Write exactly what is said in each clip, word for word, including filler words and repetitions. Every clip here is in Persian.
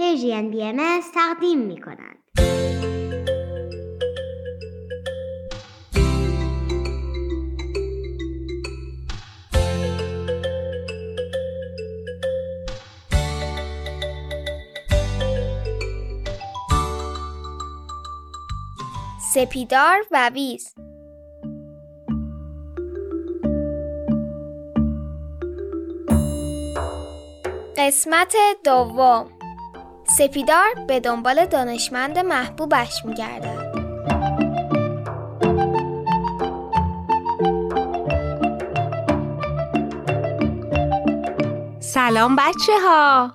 پرژین بی ام اس تقدیم می‌کنند. سپیدار و ویز. قسمت دوم. سپیدار به دنبال دانشمند محبوبش می‌گردد. سلام بچه‌ها.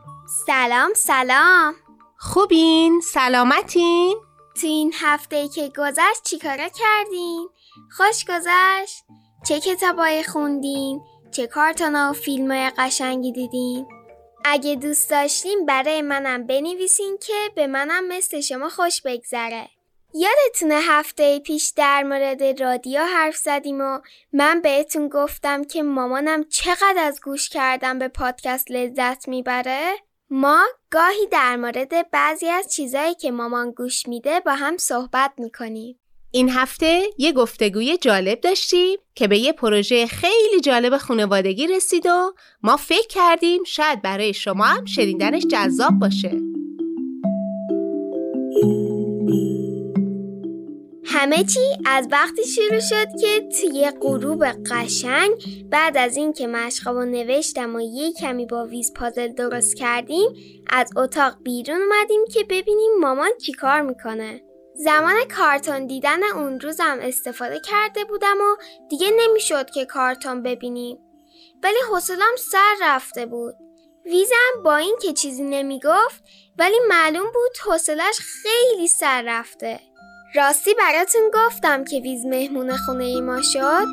سلام سلام. خوبین؟ سلامتین؟ تو این هفته‌ای که گذشت چیکارا کردین؟ خوش گذشت؟ چه کتابایی خوندین؟ چه کارتونا و فیلمای قشنگی دیدین؟ اگه دوست داشتین برای منم بنویسین که به منم مثل شما خوش بگذره. یادتونه هفته پیش در مورد رادیو حرف زدیم و من بهتون گفتم که مامانم چقدر از گوش کردن به پادکست لذت میبره؟ ما گاهی در مورد بعضی از چیزایی که مامان گوش میده با هم صحبت میکنیم. این هفته یه گفتگوی جالب داشتیم که به یه پروژه خیلی جالب خانوادگی رسید و ما فکر کردیم شاید برای شما هم شنیدنش جذاب باشه. همه چی از وقتی شروع شد که توی غروب قشنگ بعد از این که مشقامو نوشتم و یه کمی با ویز پازل درست کردیم از اتاق بیرون اومدیم که ببینیم مامان چی کار میکنه. زمان کارتون دیدن اون روزم استفاده کرده بودم و دیگه نمیشد که کارتون ببینیم، ولی حوصله‌ام سر رفته بود. ویزم با این که چیزی نمیگفت ولی معلوم بود حوصله‌اش خیلی سر رفته. راستی براتون گفتم که ویز مهمون خونه ما شد؟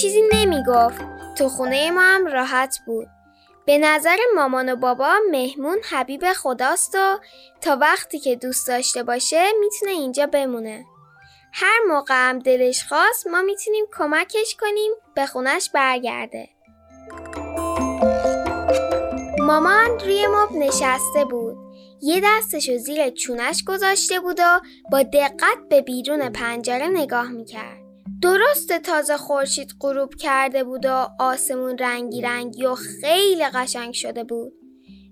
چیزی نمیگفت، تو خونه ما هم راحت بود. به نظر مامان و بابا مهمون حبیب خداست و تا وقتی که دوست داشته باشه میتونه اینجا بمونه. هر موقع هم دلش خواست ما میتونیم کمکش کنیم به خونش برگرده. مامان روی مبل نشسته بود. یه دستشو زیر چونش گذاشته بود و با دقت به بیرون پنجره نگاه میکرد. درست تازه خورشید غروب کرده بود و آسمون رنگی رنگی و خیلی قشنگ شده بود،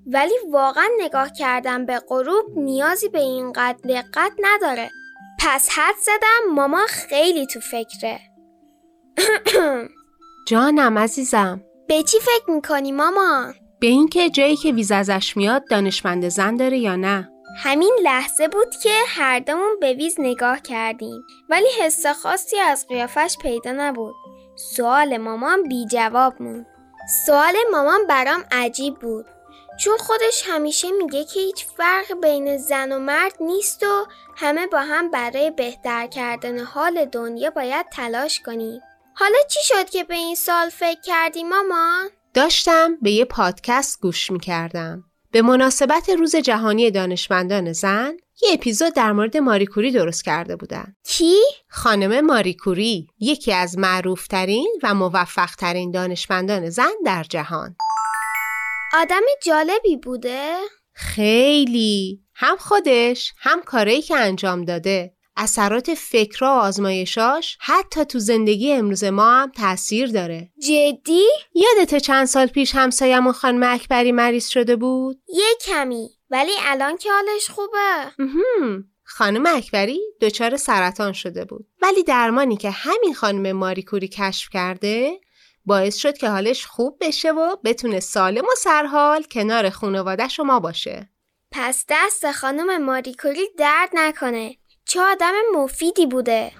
ولی واقعا نگاه کردن به غروب نیازی به اینقدر دقت نداره. پس حد زدم مامان خیلی تو فکره. جانم عزیزم، به چی فکر میکنی مامان؟ به این که جایی که ویز ازش میاد دانشمند زن داره یا نه؟ همین لحظه بود که هر دومون به ویز نگاه کردیم، ولی حس خاصی از قیافش پیدا نبود. سوال مامان بی جواب موند. سوال مامان برام عجیب بود، چون خودش همیشه میگه که هیچ فرق بین زن و مرد نیست و همه با هم برای بهتر کردن حال دنیا باید تلاش کنیم. حالا چی شد که به این سوال فکر کردی مامان؟ داشتم به یه پادکست گوش میکردم. به مناسبت روز جهانی دانشمندان زن یه اپیزود در مورد ماری کوری درست کرده بودن. کی؟ خانم ماری کوری، یکی از معروفترین و موفقترین دانشمندان زن در جهان. آدم جالبی بوده؟ خیلی، هم خودش هم کارهایی که انجام داده، اثرات فکرها و آزمایشاش حتی تو زندگی امروز ما هم تأثیر داره. جدی؟ یادته چند سال پیش همسایمون خانم اکبری مریض شده بود؟ یه کمی، ولی الان که حالش خوبه. خانم اکبری دچار سرطان شده بود، ولی درمانی که همین خانم ماری کوری کشف کرده باعث شد که حالش خوب بشه و بتونه سالم و سرحال کنار خانواده‌ش و ما باشه. پس دست خانم ماری کوری درد نکنه، چه آدم مفیدی بوده.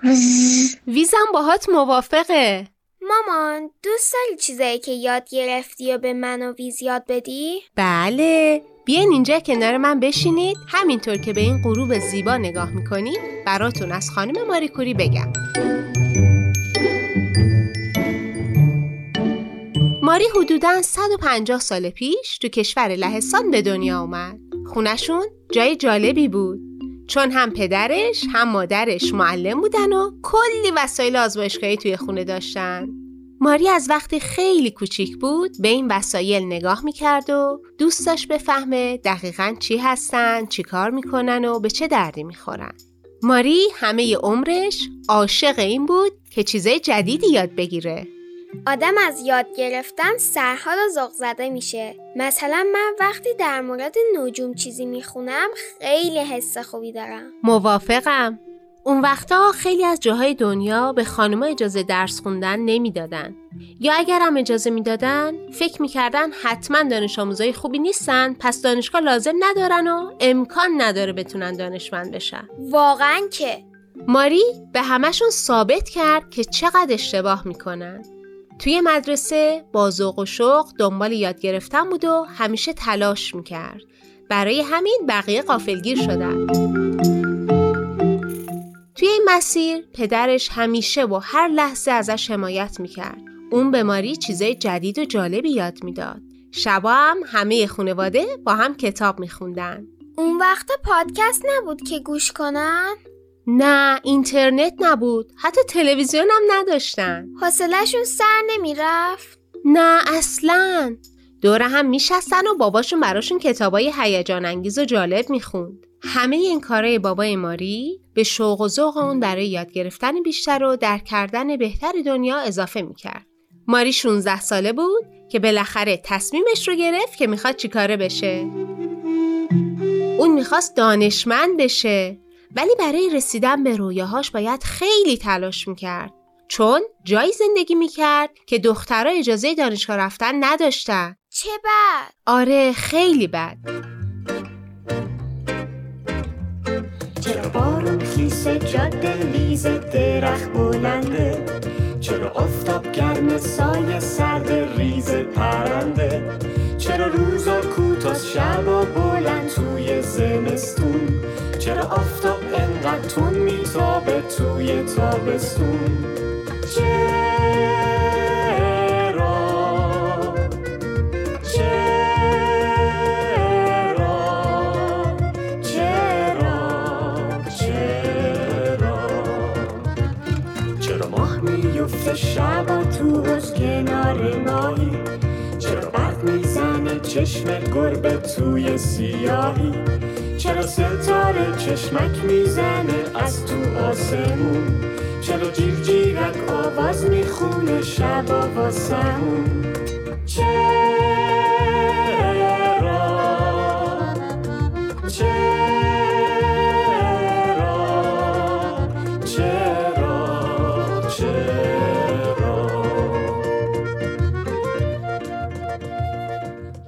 ویزم باهات موافقه. مامان دوست داری چیزایی که یاد گرفتی و به من و ویز یاد بدی؟ بله، بیاین اینجا کنار من بشینید. همینطور که به این غروب زیبا نگاه میکنید براتون از خانم ماری کوری بگم. ماری حدوداً صد و پنجاه سال پیش تو کشور لهستان به دنیا اومد. خونشون جای جالبی بود، چون هم پدرش هم مادرش معلم بودن و کلی وسایل آزمایشگاهی توی خونه داشتن. ماری از وقتی خیلی کوچیک بود به این وسایل نگاه میکرد و دوست داشت بفهمه دقیقاً چی هستن، چی کار میکنن و به چه دردی میخورن. ماری همه عمرش عاشق این بود که چیزای جدیدی یاد بگیره. آدم از یاد گرفتن سرحال و ذوق زده میشه. مثلا من وقتی در مورد نجوم چیزی میخونم خیلی حس خوبی دارم. موافقم. اون وقتا خیلی از جاهای دنیا به خانم‌ها اجازه درس خوندن نمیدادن، یا اگرم اجازه میدادن فکر میکردن حتما دانش آموزای خوبی نیستن، پس دانشگاه لازم ندارن و امکان نداره بتونن دانشمند بشن. واقعاً که ماری به همشون ثابت کرد که چقدر اشتباه میکنن. توی مدرسه با ذوق و شوق دنبال یاد گرفتن بود و همیشه تلاش میکرد. برای همین بقیه غافلگیر شدن. توی این مسیر پدرش همیشه و هر لحظه ازش حمایت میکرد. اون به ماری چیزای جدید و جالبی یاد میداد. شبا هم همه خانواده با هم کتاب میخوندن. اون وقت پادکست نبود که گوش کنن؟ نه، اینترنت نبود، حتی تلویزیون هم نداشتن. حوصله‌شون سر نمیرفت؟ نه اصلاً. دوره هم میشستن و باباشون براشون کتابای هیجان انگیز و جالب میخوند. همه این کارهای بابای ماری به شوق و ذوق اون برای یاد گرفتن بیشتر و درک کردن بهتر دنیا اضافه میکرد. ماری شانزده ساله بود که بالاخره تصمیمش رو گرفت که میخواد چیکاره بشه. اون میخواست دانشمند بشه، ولی برای رسیدن به رویاهاش باید خیلی تلاش میکرد، چون جایی زندگی میکرد که دخترها اجازه دانشگاه رفتن نداشتن. چه بد؟ آره خیلی بد. چرا بارون خیسه، جاده لیزه، درخت بلنده، چرا آفتاب گرمه، سایه سرده، ریزه پرنده، چرا روزا کوتاه، شبا بلند توی زمستون، چرا آفتاب انقدر تون میتابه توی تابستون، چرا چرا چرا چرا چرا ماه میفته شبا تو روز کنار ماهی، چرا برق میزنه چشم گربه توی سیاهی، چرا ستاره چشمک میزنه از تو آسمون، چرا جیر جیرک آواز میخونه شب آوازمون، چرا چرا چرا چرا.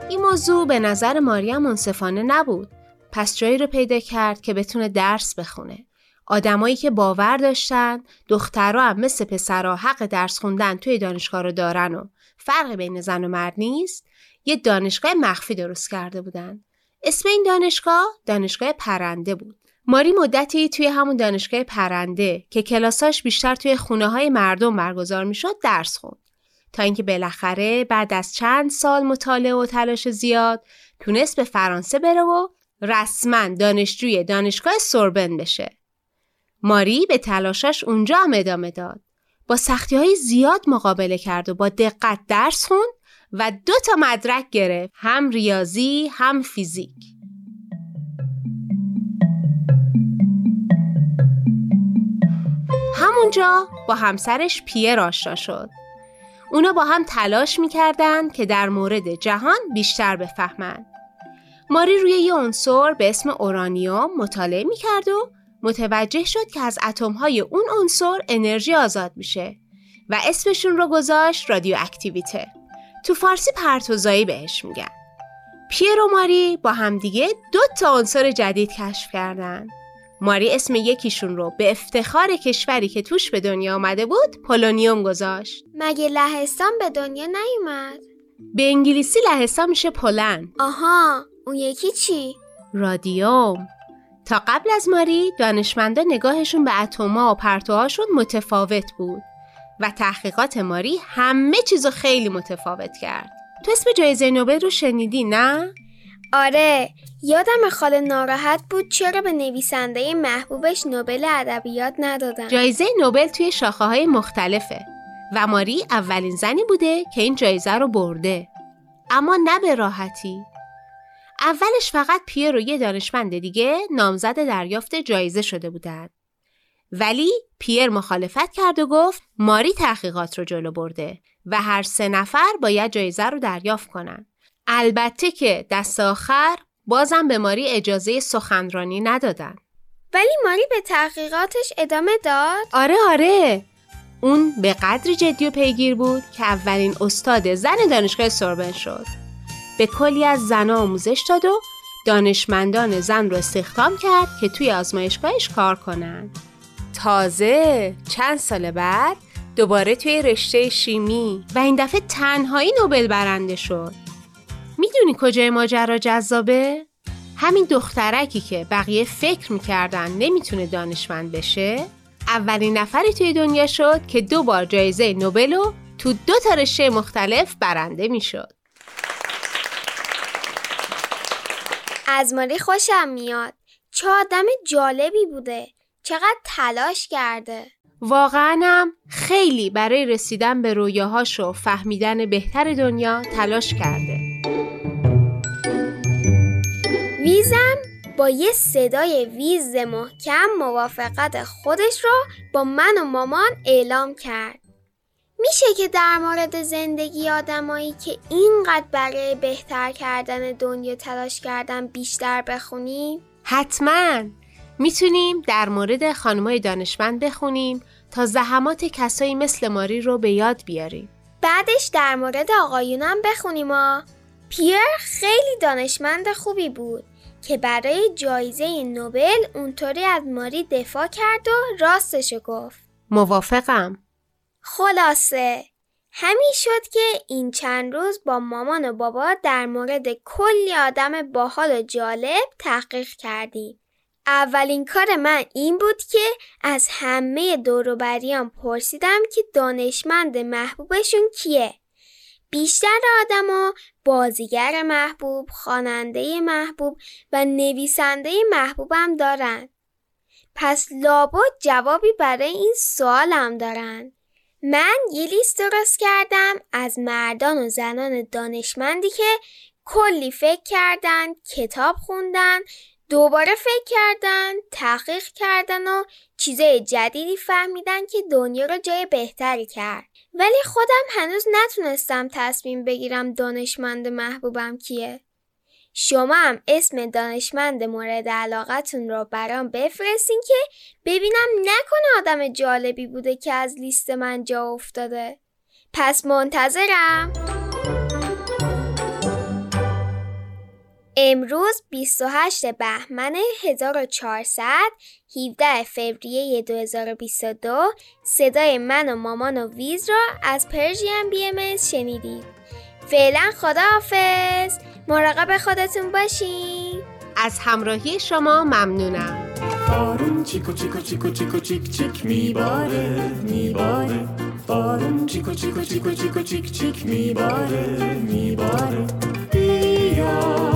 این موضوع به نظر ماریا منصفانه نبود، پس جایی رو پیدا کرد که بتونه درس بخونه. آدمایی که باور داشتن دخترها هم مثل پسرها حق درس خوندن توی دانشگاه رو دارن و فرق بین زن و مرد نیست، یه دانشگاه مخفی درست کرده بودن. اسم این دانشگاه دانشگاه پرنده بود. ماری مدتی توی همون دانشگاه پرنده که کلاساش بیشتر توی خونه‌های مردم برگزار می‌شد درس خوند، تا اینکه بالاخره بعد از چند سال مطالعه و تلاش زیاد تونست به فرانسه بره و رسما دانشجوی دانشگاه سوربن بشه. ماری به تلاشش اونجا هم ادامه داد. با سختی‌های زیاد مقابله کرد و با دقت درس خوند و دو تا مدرک گرفت، هم ریاضی هم فیزیک. همونجا با همسرش پیر آشنا شد. اونا با هم تلاش می‌کردن که در مورد جهان بیشتر بفهمند. ماری روی یه عنصر به اسم اورانیوم مطالعه می‌کرد و متوجه شد که از اتم‌های اون عنصر انرژی آزاد میشه و اسمشون رو گذاشت رادیو اکتیویته. تو فارسی پرتوزایی بهش میگن. پیر و ماری با همدیگه دو تا عنصر جدید کشف کردن. ماری اسم یکیشون رو به افتخار کشوری که توش به دنیا آمده بود پولونیوم گذاشت. مگه لهستان به دنیا نیومد؟ به انگلیسی لهستان میشه پولند. آها، اون یکی چی؟ رادیوم. تا قبل از ماری دانشمندا نگاهشون به اتم‌ها و پرتوهاشون متفاوت بود و تحقیقات ماری همه چیزو خیلی متفاوت کرد. تو اسم جایزه نوبل رو شنیدی نه؟ آره، یادم خاله ناراحت بود چرا به نویسنده محبوبش نوبل ادبیات ندادن. جایزه نوبل توی شاخه‌های مختلفه. و ماری اولین زنی بوده که این جایزه رو برده، اما نه به راحتی. اولش فقط پیر و یه دانشمند دیگه نامزد دریافت جایزه شده بودند. ولی پیر مخالفت کرد و گفت ماری تحقیقات رو جلو برده و هر سه نفر باید جایزه رو دریافت کنن. البته که دست آخر بازم به ماری اجازه سخنرانی ندادن. ولی ماری به تحقیقاتش ادامه داد؟ آره آره. اون به قدری جدی و پیگیر بود که اولین استاد زن دانشگاه سوربن شد. به کلی از زن‌ها آموزش داد و دانشمندان زن رو استخدام کرد که توی آزمایشگاهش کار کنن. تازه چند سال بعد دوباره توی رشته شیمی و این دفعه تنهایی نوبل برنده شد. میدونی کجای ماجرا جذابه؟ همین دخترکی که بقیه فکر میکردن نمیتونه دانشمند بشه، اولین نفری توی دنیا شد که دو بار جایزه نوبل رو تو دو تا رشته مختلف برنده میشد. از ماری خوشم میاد. چه آدم جالبی بوده. چقدر تلاش کرده. واقعاً هم خیلی برای رسیدن به رویاهاش و فهمیدن بهتر دنیا تلاش کرده. ویزم با یه صدای ویز محکم موافقت خودش رو با من و مامان اعلام کرد. میشه که در مورد زندگی آدمایی که اینقدر برای بهتر کردن دنیا تلاش کردن بیشتر بخونیم؟ حتماً. میتونیم در مورد خانمای دانشمند بخونیم تا زحمات کسایی مثل ماری رو به یاد بیاریم. بعدش در مورد آقایونم بخونیم. آ پیر خیلی دانشمند خوبی بود که برای جایزه نوبل اونطوری از ماری دفاع کرد و راستشو گفت. موافقم. خلاصه همین شد که این چند روز با مامان و بابا در مورد کلی آدم باحال و جالب تحقیق کردیم. اولین کار من این بود که از همه دوروبریام پرسیدم که دانشمند محبوبشون کیه. بیشتر آدما بازیگر محبوب، خواننده محبوب و نویسنده محبوبم دارن. پس لابد جوابی برای این سوالم دارن. من یه لیست درست کردم از مردان و زنان دانشمندی که کلی فکر کردن، کتاب خوندن، دوباره فکر کردن، تحقیق کردن و چیزای جدیدی فهمیدن که دنیا رو جای بهتری کرد. ولی خودم هنوز نتونستم تصمیم بگیرم دانشمند محبوبم کیه. شما هم اسم دانشمند مورد علاقتون رو برام بفرستین که ببینم نکنه آدم جالبی بوده که از لیست من جا افتاده. پس منتظرم. امروز بیست و هشت بهمن هزار و چهارصد، هفده فوریه دو هزار و بیست و دو. صدای من و مامان و ویز را از پرژیم بی ام اس شنیدید. فعلا خداحافظ. مراقب خودتون باشین. از همراهی شما ممنونم. بارون چیکو چیکو چیکو چیکو چیک چیک میباره میباره. بارون چیکو چیکو چیکو چیکو چیک چیک میباره میباره. بیا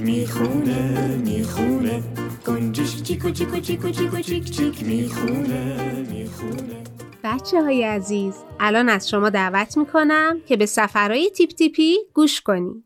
میخونه میخونه گنجش چیکو چیکو چیکو چیکو چیک چیک میخونه میخونه. بچه های عزیز، الان از شما دعوت میکنم که به سفرهای تیپ تیپی گوش کنید.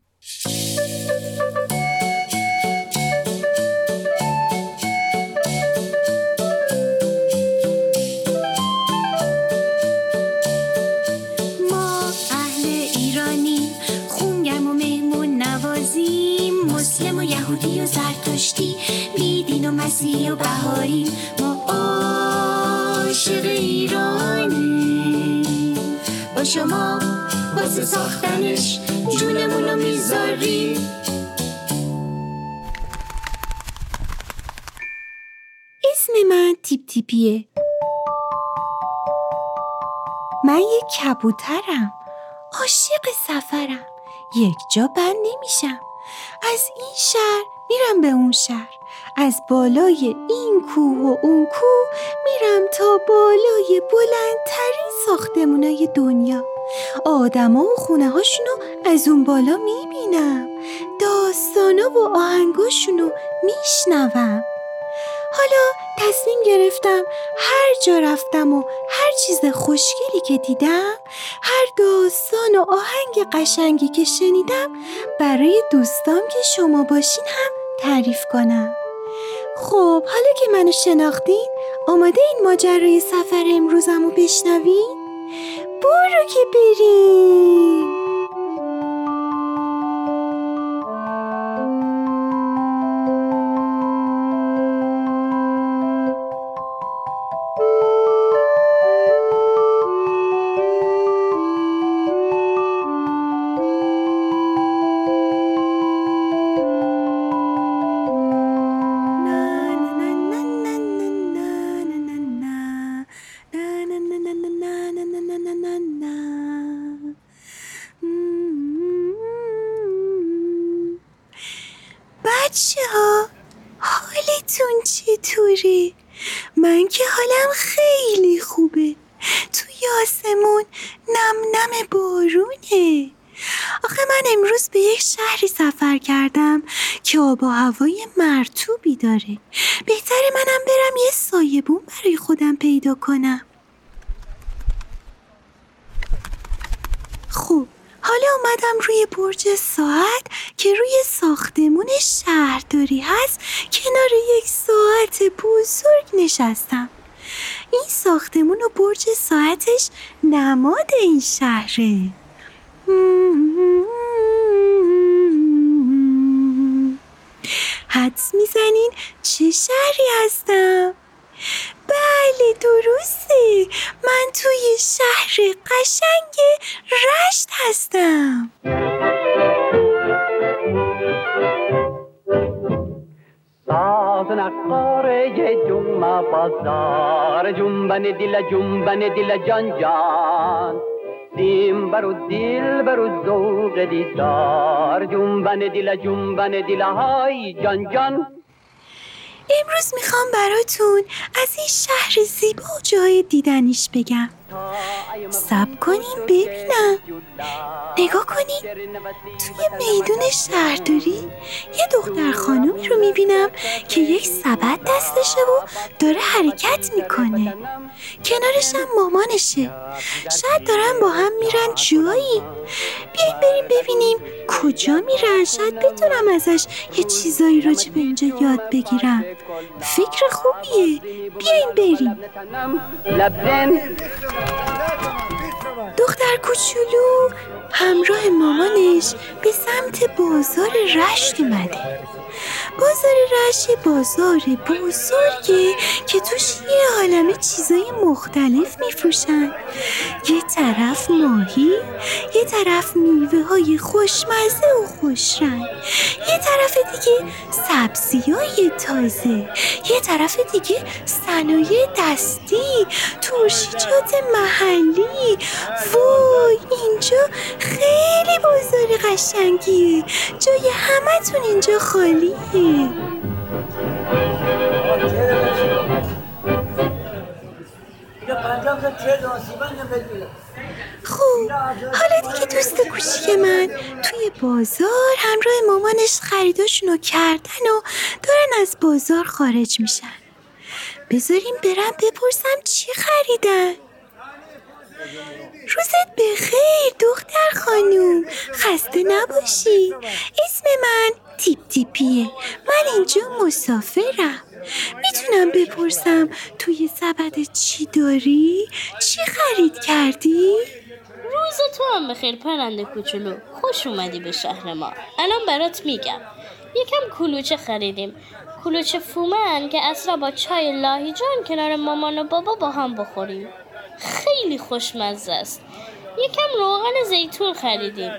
بیدین و مسیح و بهاریم، ما عاشق ایرانیم. با شما واسه ساختنش جونمونو میذاری. اسم من تیپ تیپیه. من یک کبوترم، عاشق سفرم، یک جا بند نمیشم. از این شهر میرم به اون شهر، از بالای این کوه و اون کوه میرم تا بالای بلندترین ساختمونای دنیا. آدما و خونه هاشونو از اون بالا میبینم، داستانا و آهنگاشونو میشنوم. حالا تصمیم گرفتم هر جا رفتم و هر چیز خوشگلی که دیدم، هر داستان و آهنگ قشنگی که شنیدم، برای دوستام که شما باشین هم تعریف کنم. خب حالا که منو شناختین، آماده این ماجرای سفر امروزمو بشنوین؟ برو که بریم. من که حالم خیلی خوبه. توی آسمون نم نم بارونه. آخه من امروز به یک شهری سفر کردم که آب و هوای مرطوبی داره. بهتره منم برم یه سایه بوم برای خودم پیدا کنم. خب حالا اومدم روی برج ساعت که روی ساختمون شهرداری هست، کنار یک ساعت بزرگ نشستم. این ساختمون و برج ساعتش نماد این شهره. حدس میزنین چه شهری هستم؟ بله درسته، من توی شهر قشنگ رشت هستم. ساز نقاره جمعه بازار، جنبن دل جنبن دل جان جان، دیم برو دل برو ذوق دیدار، جنبن دل جنبن دل های جان جان. امروز میخوام براتون از این شهر زیبا و جای دیدنیش بگم. صبر کنین ببینم. نگاه کنین، توی میدون شهرداری یه دختر خانومی رو میبینم که یک سبد دستشه و داره حرکت میکنه. کنارش هم مامانشه. شاید دارن با هم میرن جایی. بیاییم بریم ببینیم کجا میرن. شاید بتونم ازش یه چیزایی راجع به اینجا یاد بگیرم. فکر خوبیه، بیاییم بریم. دختر کوچولو همراه مامانش به سمت بازار رشت اومده. بازار رشت بازار بزرگه که توش یه عالمه چیزای مختلف میفروشن. یه طرف ماهی، یه طرف میوه های خوشمزه و خوشرنگ، یه طرف دیگه سبزیای تازه، یه طرف دیگه صنایع دستی، ترشیجات محلی. وای اینجا خیلی بازار قشنگیه، جای همه تون اینجا خالیه. خوب حالا دیگه دوست کوچیک من توی بازار همراه مامانش خریداشونو کردن و دارن از بازار خارج میشن. بذاریم برم بپرسم چی خریدن. روزت بخیر دختر خانوم، خسته نباشی. اسم من تیپ تیپیه. من اینجا مسافرم. میتونم بپرسم توی سبدت چی داری؟ چی خرید کردی؟ روز تو هم بخیر پرنده کوچولو. خوش اومدی به شهر ما. الان برات میگم. یکم کلوچه خریدیم، کلوچه فومن که اصلا با چای لاهیجان کنار مامان و بابا با هم بخوریم. خیلی خوشمزه است. یکم روغن زیتون خریدیم.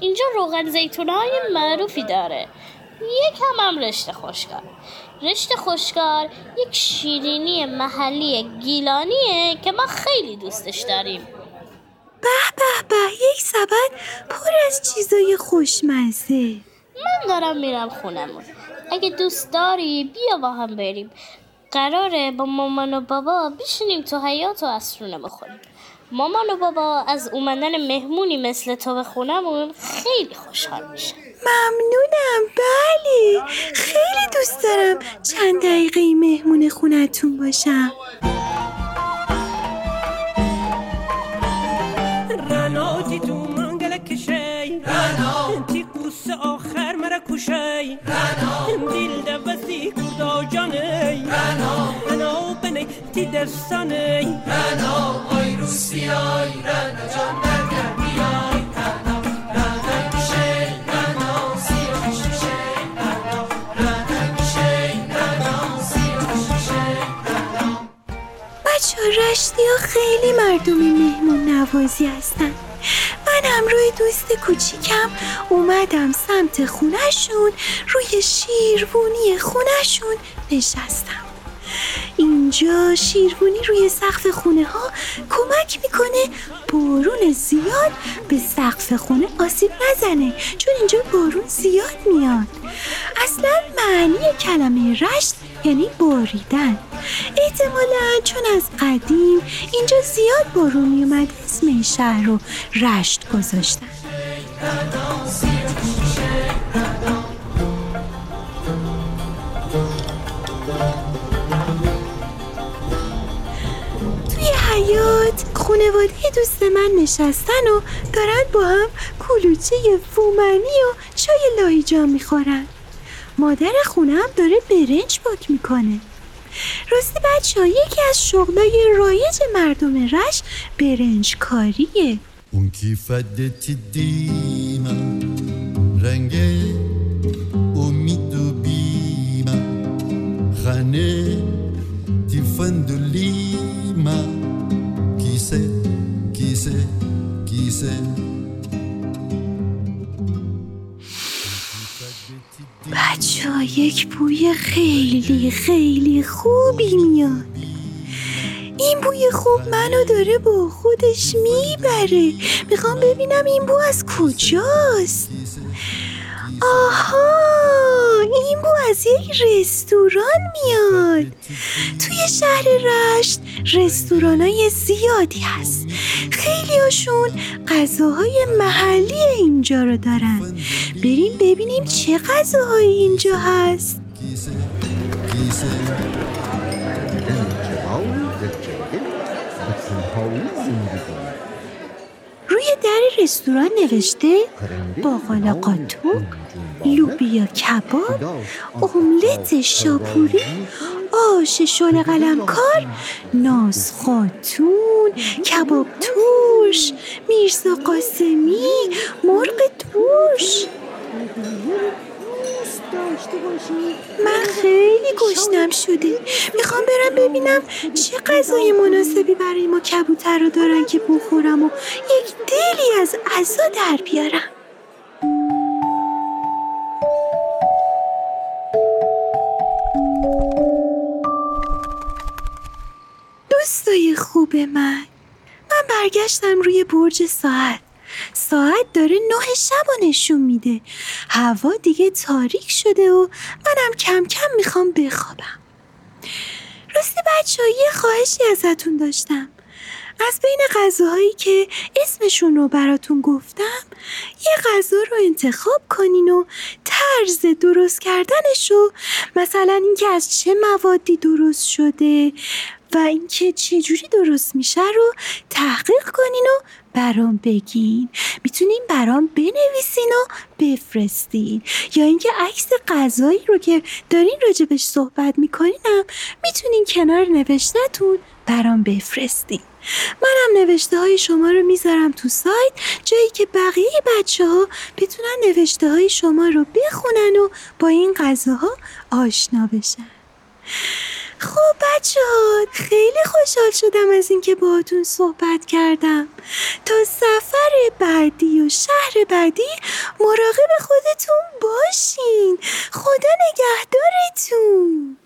اینجا روغن زیتون‌های معروفی داره. یکم هم رشته خشکار. رشته خشکار یک شیرینی محلی گیلانیه که ما خیلی دوستش داریم. به به به، یک سبد پر از چیزای خوشمزه. من دارم میرم خونمون. اگه دوست داری بیا با هم بریم. قراره با مامان و بابا بشینیم تو حیاط و عصرونه بخوریم. مامان و بابا از اومدن مهمونی مثل تو به خونمون خیلی خوشحال میشن. ممنونم. بله خیلی دوست دارم چند دقیقه مهمون خونتون باشم. آخر مرا کشی دل ده بسی کردا جانی انا بنی تی دستانی انا آی روسیای انا جان برگر بیای انا رادن کشی انا سیو کشی انا رادن کشی انا سیو کشی انا. بچه‌ها رشتی‌ها خیلی مردمی مهمون نوازی هستن. من همراه دوست کوچیکم اومدم سمت خونشون، روی شیروانی خونشون نشستم. اینجا شیروانی روی سقف خونه ها کمک میکنه بارون زیاد به سقف خونه آسیب نزنه، چون اینجا بارون زیاد میاد. اصلا معنی کلمه رشت یعنی باریدن. احتمالا چون از قدیم اینجا زیاد بارون میومد اسم شهر رو رشت گذاشتن. توی حیاط خانواده دوست من نشستن و دارن با هم کلوچه فومنی و چای لاهیجان میخورن. مادر خونم داره برنج باک میکنه. راستی بچه‌ها یکی از شغلای رایج مردم رشت برنج کاریه. اون کیفدتی دیمم رنگ امید و بیمم خانه تفند لیما کیسه کیسه کیسه. بچه‌ها یک بوی خیلی خیلی خوبی میاد. این بوی خوب منو داره با خودش میبره. میخوام ببینم این بو از کجاست. آها، این بو از یک رستوران میاد. توی شهر رشت رستورانای زیادی هست. خیلی هاشون غذاهای محلی اینجا رو دارن. بریم ببینیم چه غذاهای اینجا هست. روی در رستوران نوشته باقالا قاتوق، لوبیا کباب، املت شاپوری، آش شل قلمکار، ناز خاتون، کباب توش، میرزا قاسمی، مرغ توش. من خیلی گشنم شده. میخوام برم ببینم چه غذای مناسبی برای ما کبوتر رو دارن که بخورم و یک دلی از عزا در بیارم. دوستای خوب من، من برگشتم روی برج ساعت. ساعت داره نه شب نشون میده. هوا دیگه تاریک شده و منم کم کم میخوام بخوابم. راستی بچه‌ها یه خواهشی ازتون داشتم. از بین غذاهایی که اسمشون رو براتون گفتم یه غذا رو انتخاب کنین و طرز درست کردنش رو، مثلا اینکه از چه موادی درست شده و اینکه چه جوری درست میشه رو تحقیق کنین و برام بگین. میتونین برام بنویسین و بفرستین، یا اینکه عکس غذایی رو که دارین راجبش صحبت میکنینم میتونین کنار نوشته‌تون برام بفرستین. منم نوشته های شما رو میذارم تو سایت، جایی که بقیه بچه ها بتونن نوشته های شما رو بخونن و با این غذاها آشنا بشن. خب بچه‌ها، خیلی خوشحال شدم از اینکه باهاتون صحبت کردم. تا سفر بعدی و شهر بعدی مراقب خودتون باشین. خدا نگهدارتون.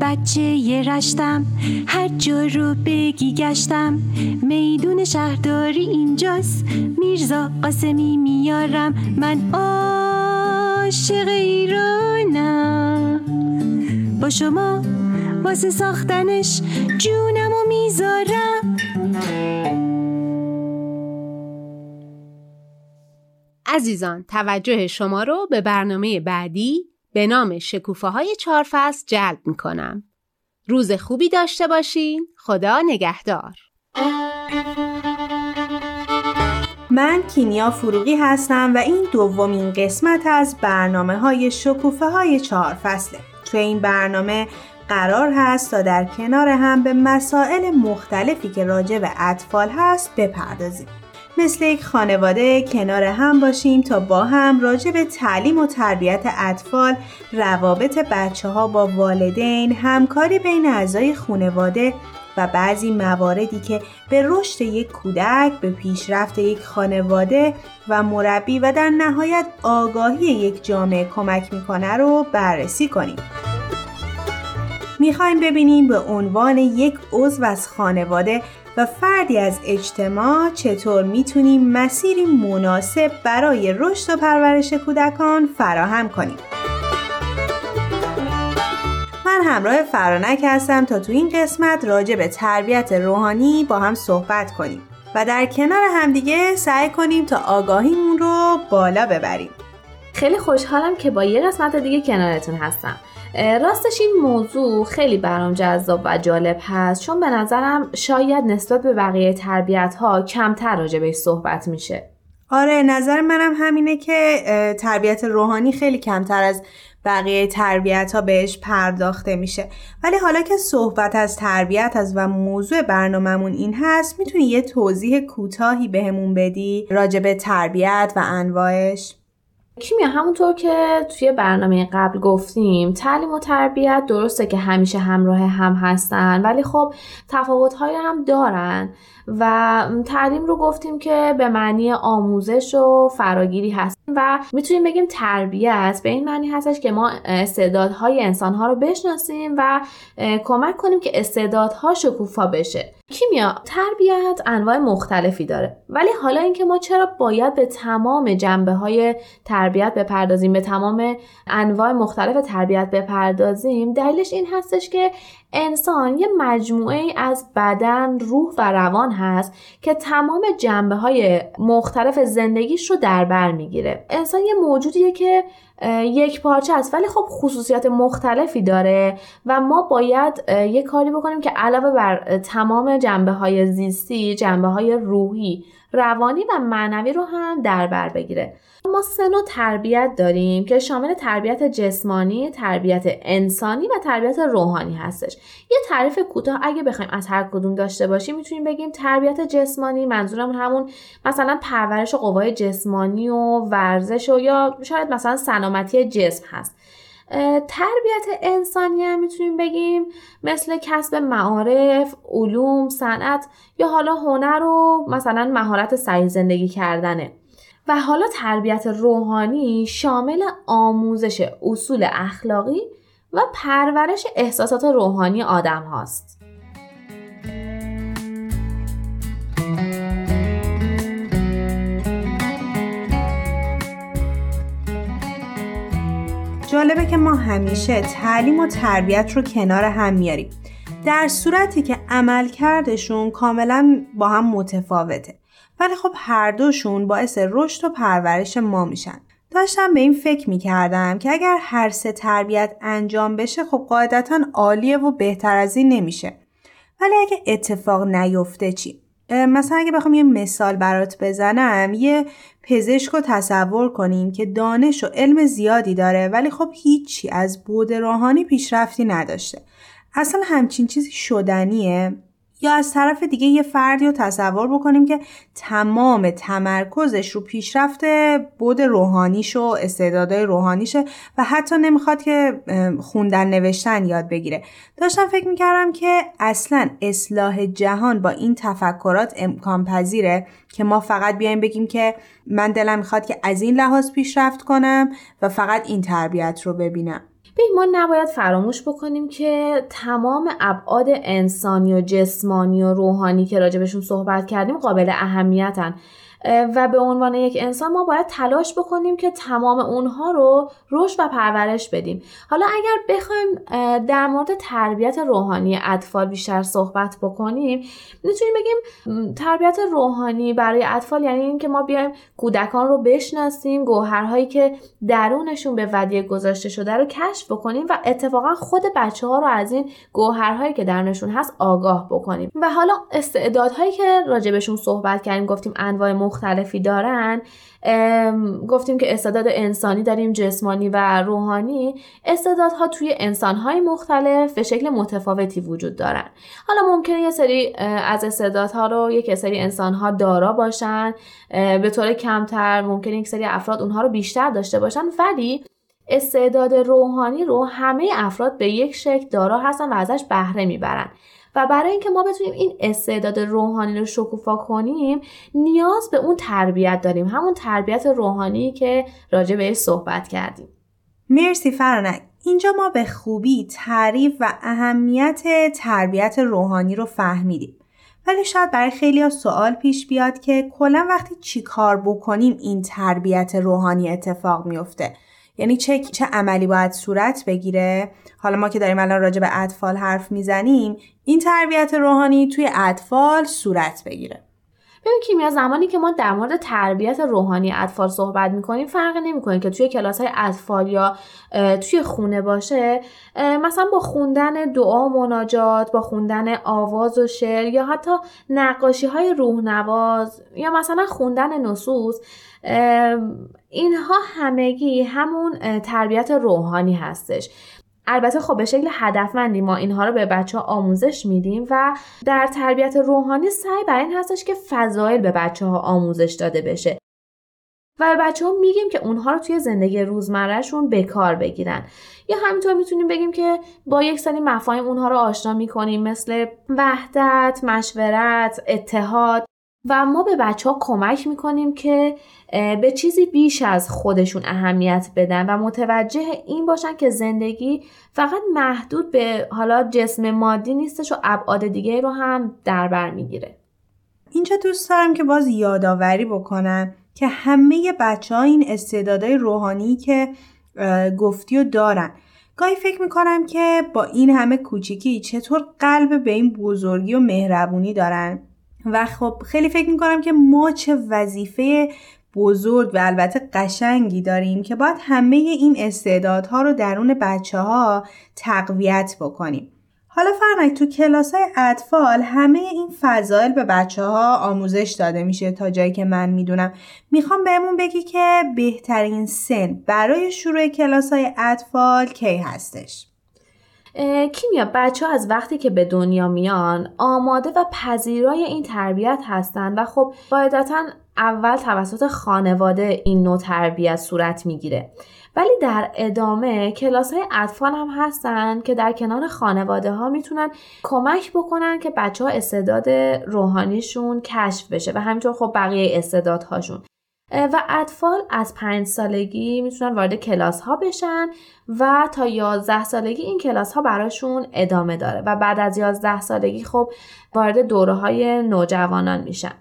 بچه یه رشتم، هر جا رو بگی گشتم، میدون شهرداری اینجاست، میرزا قاسمی میارم، من عاشق ایرانم، با شما واسه ساختنش جونمو میذارم. عزیزان، توجه شما رو به برنامه بعدی به نام شکوفه‌های چهار فصل جلب می‌کنم. روز خوبی داشته باشین. خدا نگهدار. من کیمیا فروغی هستم و این دومین قسمت از برنامه‌های شکوفه‌های چهار فصله. توی این برنامه قرار هست تا در کنار هم به مسائل مختلفی که راجع به اطفال هست بپردازیم. مثل یک خانواده کنار هم باشیم تا با هم راجع به تعلیم و تربیت اطفال، روابط بچه‌ها با والدین، همکاری بین اعضای خانواده و بعضی مواردی که به رشد یک کودک، به پیشرفت یک خانواده و مربی و در نهایت آگاهی یک جامعه کمک می‌کنه رو بررسی کنیم. می‌خوایم ببینیم به عنوان یک عضو از خانواده و فردی از اجتماع چطور میتونیم مسیری مناسب برای رشد و پرورش کودکان فراهم کنیم. من همراه فرانک هستم تا تو این قسمت راجع به تربیت روحانی با هم صحبت کنیم و در کنار همدیگه سعی کنیم تا آگاهیمون رو بالا ببریم. خیلی خوشحالم که با یه قسمت دیگه کنارتون هستم. راستش این موضوع خیلی برام جذاب و جالب هست، چون به نظرم شاید نسبت به بقیه تربیت ها کمتر راجع بهش صحبت میشه. آره، نظر منم همینه که تربیت روحانی خیلی کمتر از بقیه تربیت ها بهش پرداخته میشه. ولی حالا که صحبت از تربیت هست و موضوع برنامه‌مون این هست، میتونی یه توضیح کوتاهی بهمون بدی راجع به تربیت و انواعش؟ کیمیا، همونطور که توی برنامه قبل گفتیم، تعلیم و تربیت درسته که همیشه همراه هم هستن، ولی خب تفاوت‌های هم دارن و تعلیم رو گفتیم که به معنی آموزش و فراگیری هست و میتونیم بگیم تربیت به این معنی هستش که ما استعدادهای انسانها رو بشناسیم و کمک کنیم که استعدادها شکوفا بشه. کیمیا، تربیت انواع مختلفی داره، ولی حالا اینکه ما چرا باید به تمام جنبه‌های تربیت بپردازیم، به تمام انواع مختلف تربیت بپردازیم، دلیلش این هستش که انسان یه مجموعه از بدن، روح و روان هست که تمام جنبه‌های مختلف زندگیش رو در بر میگیره. انسان یه موجودیه که یک پارچه است، ولی خب خصوصیات مختلفی داره و ما باید یه کاری بکنیم که علاوه بر تمام جنبه‌های زیستی، جنبه‌های روحی، روانی و معنوی رو هم در بر بگیره. ما سه نوع تربیت داریم که شامل تربیت جسمانی، تربیت انسانی و تربیت روحانی هستش. یه تعریف کوتاه اگه بخوایم از هر کدوم داشته باشیم، میتونیم بگیم تربیت جسمانی، منظورم همون مثلا پرورش قوای جسمانی و ورزش و یا شاید مثلا سلامتی جسم هست. تربیت انسانی هم میتونیم بگیم مثل کسب معارف، علوم، صنعت یا حالا هنر و مثلا مهارت صحیح زندگی کردنه. و حالا تربیت روحانی شامل آموزش اصول اخلاقی و پرورش احساسات روحانی آدم هاست. جالبه که ما همیشه تعلیم و تربیت رو کنار هم میاریم، در صورتی که عملکردشون کاملا با هم متفاوته، ولی خب هر دوشون باعث رشد و پرورش ما میشن. داشتم به این فکر میکردم که اگر هر سه تربیت انجام بشه، خب قاعدتاً عالیه و بهتر از این نمیشه. ولی اگه اتفاق نیفته چی؟ مثلا اگه بخوام یه مثال برات بزنم، یه پزشک رو تصور کنیم که دانش و علم زیادی داره، ولی خب هیچی از بعد روحانی پیشرفتی نداشته. اصلا همچین چیزی شدنیه؟ یا از طرف دیگه یه فردی رو تصور بکنیم که تمام تمرکزش رو پیشرفت بود روحانیش و استعدادهای روحانیشه و حتی نمیخواد که خوندن نوشتن یاد بگیره. داشتم فکر میکردم که اصلاً اصلاح جهان با این تفکرات امکان پذیره که ما فقط بیایم بگیم که من دلم میخواد که از این لحاظ پیشرفت کنم و فقط این تربیت رو ببینم. ببین ما نباید فراموش بکنیم که تمام ابعاد انسانی و جسمانی و روحانی که راجبشون صحبت کردیم قابل اهمیتن و به عنوان یک انسان ما باید تلاش بکنیم که تمام اونها رو رشد و پرورش بدیم. حالا اگر بخوایم در مورد تربیت روحانی اطفال بیشتر صحبت بکنیم، میتونیم بگیم تربیت روحانی برای اطفال یعنی این که ما بیایم کودکان رو بشناسیم، گوهرهایی که درونشون به ودیعه گذاشته شده رو کشف بکنیم و اتفاقا خود بچه‌ها رو از این گوهرهایی که درونشون هست آگاه بکنیم. و حالا استعدادهایی که راجبشون صحبت کردیم، گفتیم انواع مختلفی دارن، گفتیم که استعداد انسانی داریم، جسمانی و روحانی. استعدادها توی انسانهای مختلف به شکل متفاوتی وجود دارن. حالا ممکنه یه سری از استعدادها رو یک سری انسانها دارا باشن به طور کمتر، ممکنه یک سری افراد اونها رو بیشتر داشته باشن، ولی استعداد روحانی رو همه افراد به یک شکل دارا هستن و ازش بهره میبرن. و برای اینکه ما بتونیم این استعداد روحانی رو شکوفا کنیم، نیاز به اون تربیت داریم، همون تربیت روحانی که راجع بهش صحبت کردیم. مرسی فرانک. اینجا ما به خوبی تعریف و اهمیت تربیت روحانی رو فهمیدیم. ولی شاید برای خیلی‌ها سوال پیش بیاد که کلاً وقتی چی کار بکنیم این تربیت روحانی اتفاق میفته؟ یعنی چه چه عملی باید صورت بگیره؟ حالا ما که داریم الان راجع به اطفال حرف میزنیم، این تربیت روحانی توی اطفال صورت بگیره. ببین کیمیا، زمانی که ما در مورد تربیت روحانی اطفال صحبت میکنیم فرق نمیکنه که توی کلاس‌های اطفال یا توی خونه باشه، مثلا با خوندن دعا و مناجات، با خوندن آواز و شعر، یا حتی نقاشی‌های روح‌نواز، یا مثلا خوندن نصوص، اینها همگی همون تربیت روحانی هستش. البته خب به شکل هدفمندی ما اینها رو به بچه ها آموزش میدیم و در تربیت روحانی سعی بر این هستش که فضایل به بچه ها آموزش داده بشه و به بچه ها میگیم که اونها رو توی زندگی روزمرهشون به کار بگیرن. یا همینطور میتونیم بگیم که با یک سری مفاهیم اونها رو آشنا میکنیم، مثل وحدت، مشورت، اتحاد، و ما به بچه ها کمک میکنیم که به چیزی بیش از خودشون اهمیت بدن و متوجه این باشن که زندگی فقط محدود به حالا جسم مادی نیستش و ابعاد دیگه رو هم در بر میگیره. اینجا دوست دارم که باز یادآوری بکنم که همه بچه ها این استعدادهای روحانی که گفتی رو دارن. گاهی فکر میکنم که با این همه کوچیکی چطور قلب به این بزرگی و مهربونی دارن؟ و خب خیلی فکر میکنم که ما چه وظیفه بزرگ و البته قشنگی داریم که باید همه این استعدادها رو درون بچه ها تقویت بکنیم. حالا فرانک، تو کلاس‌های اطفال همه این فضایل به بچه ها آموزش داده میشه تا جایی که من میدونم. میخوام بهمون بگی که بهترین سن برای شروع کلاس‌های اطفال کی هستش؟ کیمیا، بچه ها از وقتی که به دنیا میان آماده و پذیرای این تربیت هستن و خب قاعدتاً اول توسط خانواده این نوع تربیت صورت میگیره، ولی در ادامه کلاس‌های اطفال هم هستن که در کنار خانواده ها میتونن کمک بکنن که بچه ها استعداد روحانیشون کشف بشه و همینطور خب بقیه استعدادهاشون. و اطفال از پنج سالگی میتونن وارد کلاس ها بشن و تا یازده سالگی این کلاس ها براشون ادامه داره و بعد از یازده سالگی خب وارد دوره های نوجوانان میشن.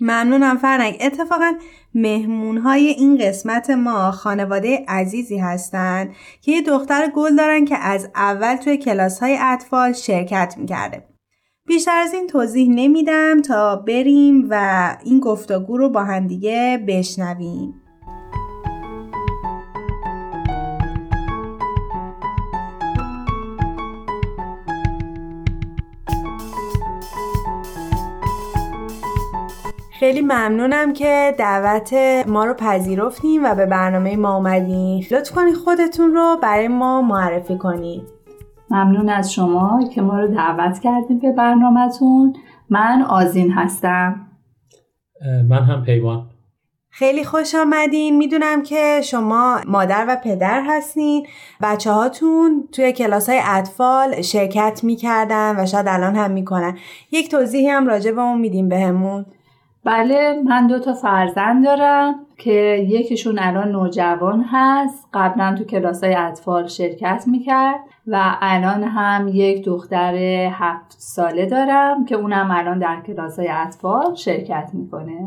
ممنونم فرانک. اتفاقا مهمون های این قسمت ما خانواده عزیزی هستن که یه دختر گل دارن که از اول توی کلاس های اطفال شرکت میکرده. بیشتر از این توضیح نمیدم تا بریم و این گفتگو رو با هم دیگه بشنویم. خیلی ممنونم که دعوت ما رو پذیرفتیم و به برنامه ما اومدین. لطف کنید خودتون رو برای ما معرفی کنید. ممنون از شما که ما رو دعوت کردیم به برنامه‌تون. من آزین هستم. من هم پیمان. خیلی خوش آمدین. میدونم که شما مادر و پدر هستین. بچه هاتون توی کلاس های اطفال شرکت میکردن و شاید الان هم میکنن. یک توضیحی هم راجع به اون میدیم به همون. بله، من دو تا فرزند دارم که یکیشون الان نوجوان هست، قبلا تو کلاسای اطفال شرکت میکرد و الان هم یک دختر هفت ساله دارم که اونم الان در کلاسای اطفال شرکت میکنه.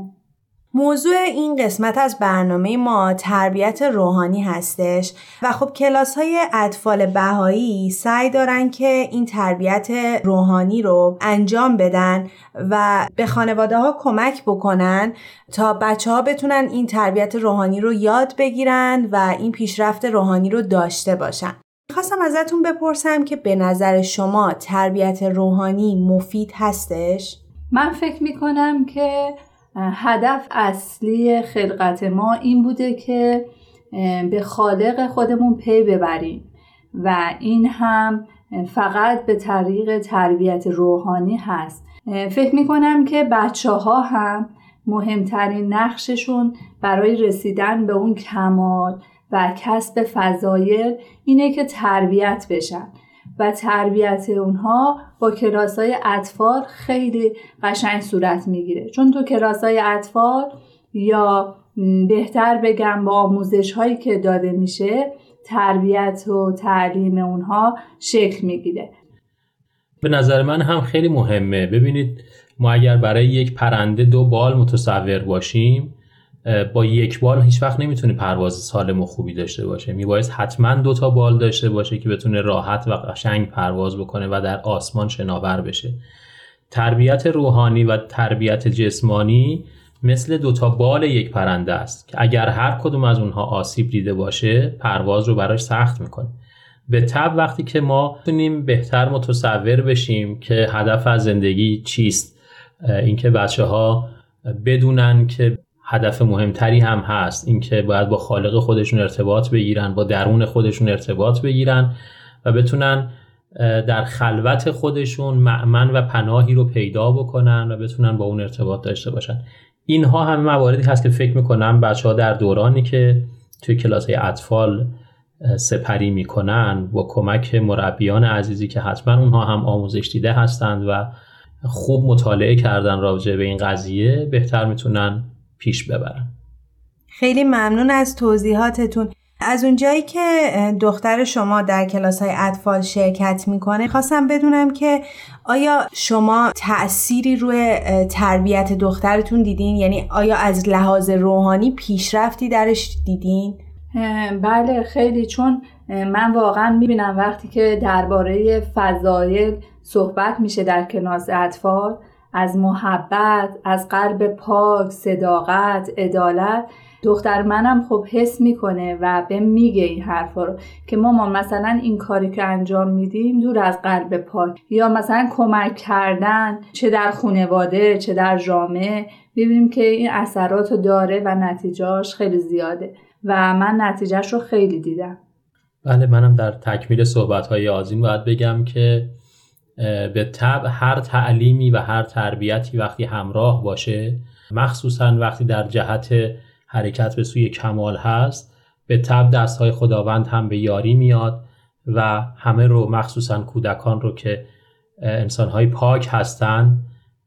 موضوع این قسمت از برنامه ما تربیت روحانی هستش و خب کلاس‌های اطفال بهایی سعی دارن که این تربیت روحانی رو انجام بدن و به خانواده‌ها کمک بکنن تا بچه‌ها بتونن این تربیت روحانی رو یاد بگیرن و این پیشرفت روحانی رو داشته باشن. می‌خواستم ازتون بپرسم که به نظر شما تربیت روحانی مفید هستش؟ من فکر می‌کنم که هدف اصلی خلقت ما این بوده که به خالق خودمون پی ببریم و این هم فقط به طریق تربیت روحانی هست. فکر میکنم که بچه ها هم مهمترین نقششون برای رسیدن به اون کمال و کسب فضایل اینه که تربیت بشن و تربیت اونها با کلاس‌های اطفال خیلی قشنگ صورت میگیره، چون تو کلاس‌های اطفال یا بهتر بگم با آموزش‌هایی که داده میشه تربیت و تعلیم اونها شکل میگیره. به نظر من هم خیلی مهمه. ببینید، ما اگر برای یک پرنده دو بال متصور باشیم، با یک بال هیچ وقت نمیتونه پرواز سالم و خوبی داشته باشه. میبایست حتما دو تا بال داشته باشه که بتونه راحت و قشنگ پرواز بکنه و در آسمان شناور بشه. تربیت روحانی و تربیت جسمانی مثل دو تا بال یک پرنده است که اگر هر کدوم از اونها آسیب دیده باشه، پرواز رو براش سخت میکنه. به تبع وقتی که ما میتونیم بهتر متصور بشیم که هدف از زندگی چیست، اینکه بچه‌ها بدونن که هدف مهمتری هم هست، این که باید با خالق خودشون ارتباط بگیرن، با درون خودشون ارتباط بگیرن و بتونن در خلوت خودشون مأمن و پناهی رو پیدا بکنن و بتونن با اون ارتباط داشته باشن. اینها همه مواردی هست که فکر میکنم بچه‌ها در دورانی که توی کلاس‌های اطفال سپری میکنن با کمک مربیان عزیزی که حتما اونها هم آموزش دیده هستند و خوب مطالعه کردن راجع به این قضیه، بهتر میتونن پیش ببرن. خیلی ممنون از توضیحاتتون. از اونجایی که دختر شما در کلاس‌های اطفال شرکت میکنه، خواستم بدونم که آیا شما تأثیری روی تربیت دخترتون دیدین؟ یعنی آیا از لحاظ روحانی پیشرفتی درش دیدین؟ بله خیلی، چون من واقعا میبینم وقتی که درباره فضایل صحبت میشه در کلاس اطفال، از محبت، از قلب پاک، صداقت، عدالت، دختر منم خب حس میکنه و به میگه این حرفا رو که مامان مثلا این کاری که انجام میدیم دور از قلب پاک، یا مثلا کمک کردن چه در خانواده چه در جامعه، ببینیم که این اثراتو داره و نتیجهاش خیلی زیاده و من نتیجهش رو خیلی دیدم. بله، منم در تکمیل صحبت‌های آزین باید بگم که به طبع هر تعلیمی و هر تربیتی وقتی همراه باشه، مخصوصا وقتی در جهت حرکت به سوی کمال هست، به طبع دستهای خداوند هم به یاری میاد و همه رو، مخصوصا کودکان رو که انسانهای پاک هستن،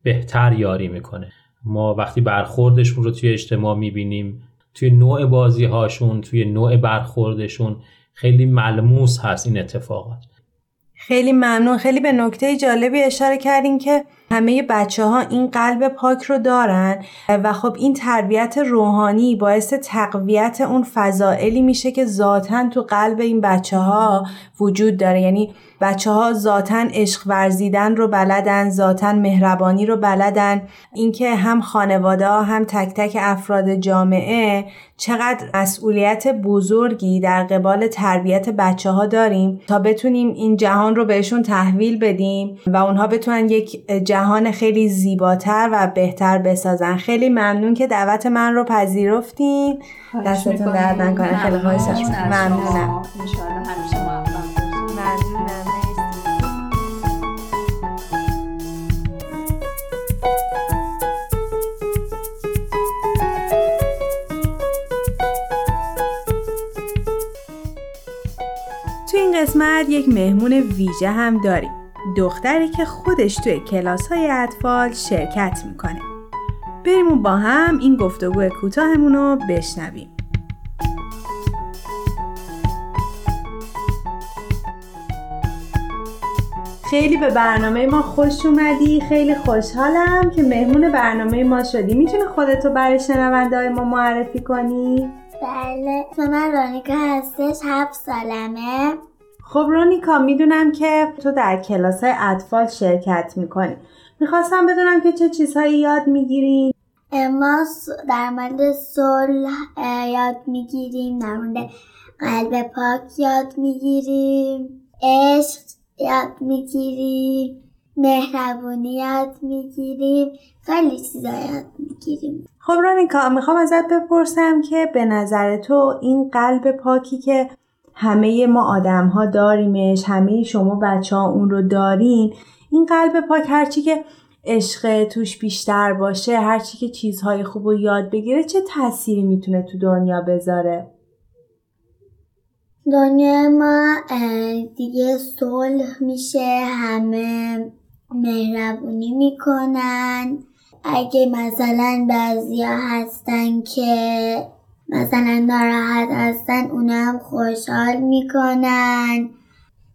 بهتر یاری میکنه. ما وقتی برخوردشون رو توی اجتماع میبینیم، توی نوع بازیهاشون، توی نوع برخوردشون خیلی ملموس هست این اتفاقات. خیلی ممنون. خیلی به نکته جالبی اشاره کردین که همه بچه ها این قلب پاک رو دارن و خب این تربیت روحانی باعث تقویت اون فضائلی میشه که ذاتن تو قلب این بچه ها وجود داره. یعنی بچه ها ذاتن عشق ورزیدن رو بلدن، ذاتن مهربانی رو بلدن. اینکه هم خانواده ها هم تک تک افراد جامعه چقدر مسئولیت بزرگی در قبال تربیت بچه ها داریم تا بتونیم این جهان رو بهشون تحویل بدیم و اونها بتونن یک جهان خیلی زیباتر و بهتر بسازن. خیلی ممنون که دعوت من رو پذیرفتین. دستتون درد نکنه. خیلی خوشحالم. ممنونم. ان شاء الله همیشه موفق باشید. ممنونم. قسمت یک مهمون ویژه هم داریم. دختری که خودش توی کلاس‌های اطفال شرکت میکنه. بریم با هم این گفتگو کوتاهمون رو بشنویم. خیلی به برنامه ما خوش اومدی. خیلی خوشحالم که مهمون برنامه ما شدی. میتونی خودتو برای شنونده‌های ما معرفی کنی؟ بله، من رونیکا هستش، هفت سالمه. خب رونیکا، میدونم که تو در کلاس‌های اطفال شرکت میکنی. میخواستم بدونم که چه چیزهایی یاد میگیرین؟ ما در مورد صلح یاد میگیریم، در مورد قلب پاک یاد میگیریم، عشق یاد میگیریم، مهربونی یاد میگیریم، خیلی چیزا یاد میگیریم. خب رونیکا، میخوام ازت بپرسم که به نظر تو این قلب پاکی که همه ما آدم ها داریمش، همه شما بچه ها اون رو دارین، این قلب پاک هرچی که عشق توش بیشتر باشه، هرچی که چیزهای خوب رو یاد بگیره، چه تأثیری میتونه تو دنیا بذاره؟ دنیا ما دیگه صلح میشه، همه مهربونی میکنن. اگه مثلا بعضیا هستن که مثلا ناراحت هستن، اونا هم خوشحال میکنن.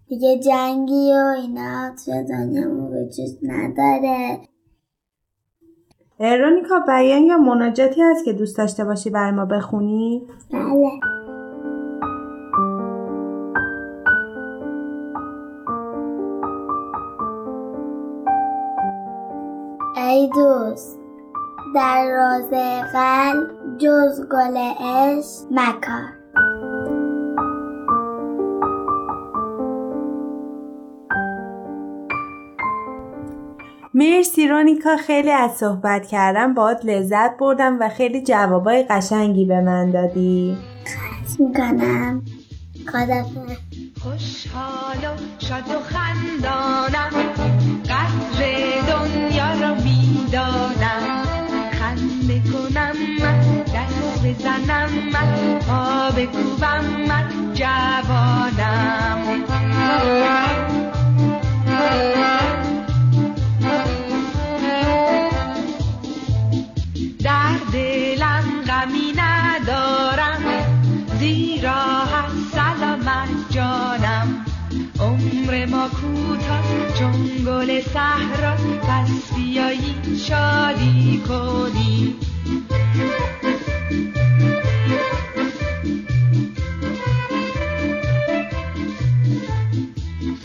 دیگه جنگی و اینا توی دنیا وجود نداره. رونیکا، بیان یا مناجاتی هست که دوست داشته باشی برای ما بخونی؟ بله. ای دوست، در راز قلب جز گل عشق مکار. مرسی رونیکا، خیلی از صحبت کردم باهات لذت بردم و خیلی جوابای قشنگی به من دادی. خواهش میکنم. خدافظ. خوشحال و شاد و خندانم، قدر دنیا رو بیدانم. خنده کنم من، دست بزنم من، پا بکوبم من، جوانم. در دلم غمی ندارم، زیرا هست سلامت جانم. عمر ما کوتاست چون گل صحرا، پس بیایی شادی کنی.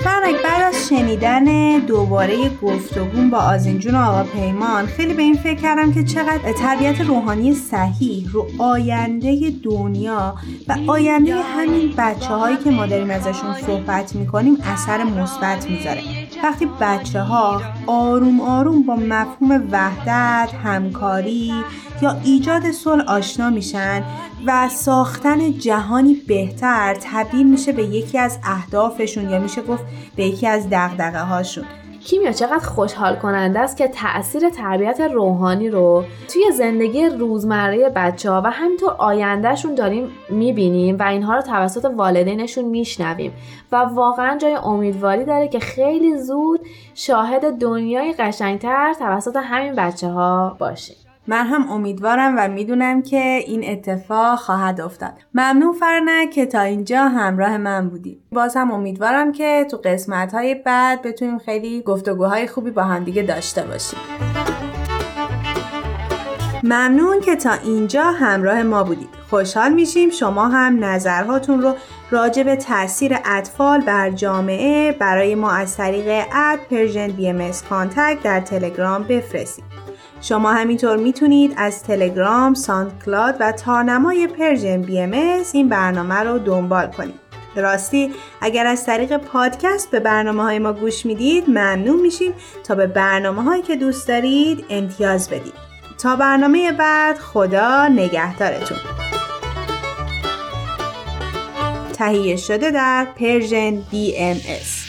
فرانک، بعد از شنیدن دوباره گفتگو با آزین جون و آقا پیمان، خیلی به این فکر کردم که چقدر تربیت روحانی صحیح رو آینده دنیا و آینده همین بچه‌هایی که ما داریم ازشون صحبت می‌کنیم اثر مثبت می‌ذاره. وقتی بچه‌ها آروم آروم با مفهوم وحدت، همکاری یا ایجاد صلح آشنا میشن و ساختن جهانی بهتر تبدیل میشه به یکی از اهدافشون، یا میشه گفت به یکی از دغدغه هاشون. کیمیا، چقدر خوشحال کننده است که تأثیر تربیت روحانی رو توی زندگی روزمره بچه‌ها و همینطور آیندهشون داریم میبینیم و اینها رو توسط والدینشون میشنویم و واقعا جای امیدواری داره که خیلی زود شاهد دنیای قشنگتر توسط همین بچه‌ها باشیم. من هم امیدوارم و میدونم که این اتفاق خواهد افتاد. ممنون فرانک که تا اینجا همراه من بودی. باز هم امیدوارم که تو قسمت‌های بعد بتونیم خیلی گفتگوهای خوبی با هم دیگه داشته باشیم. ممنون که تا اینجا همراه ما بودید. خوشحال میشیم شما هم نظرهاتون رو راجع به تاثیر اطفال بر جامعه برای ما از طریق ات پرژن بی ام اس کانتکت در تلگرام بفرستید. شما همینطور میتونید از تلگرام، ساندکلاد و تارنمای پرژن بی ام اس این برنامه رو دنبال کنید. راستی اگر از طریق پادکست به برنامه های ما گوش میدید، ممنون میشیم تا به برنامه هایی که دوست دارید امتیاز بدید. تا برنامه بعد، خدا نگهدارتون. تهیه شده در پرژن بی ام اس.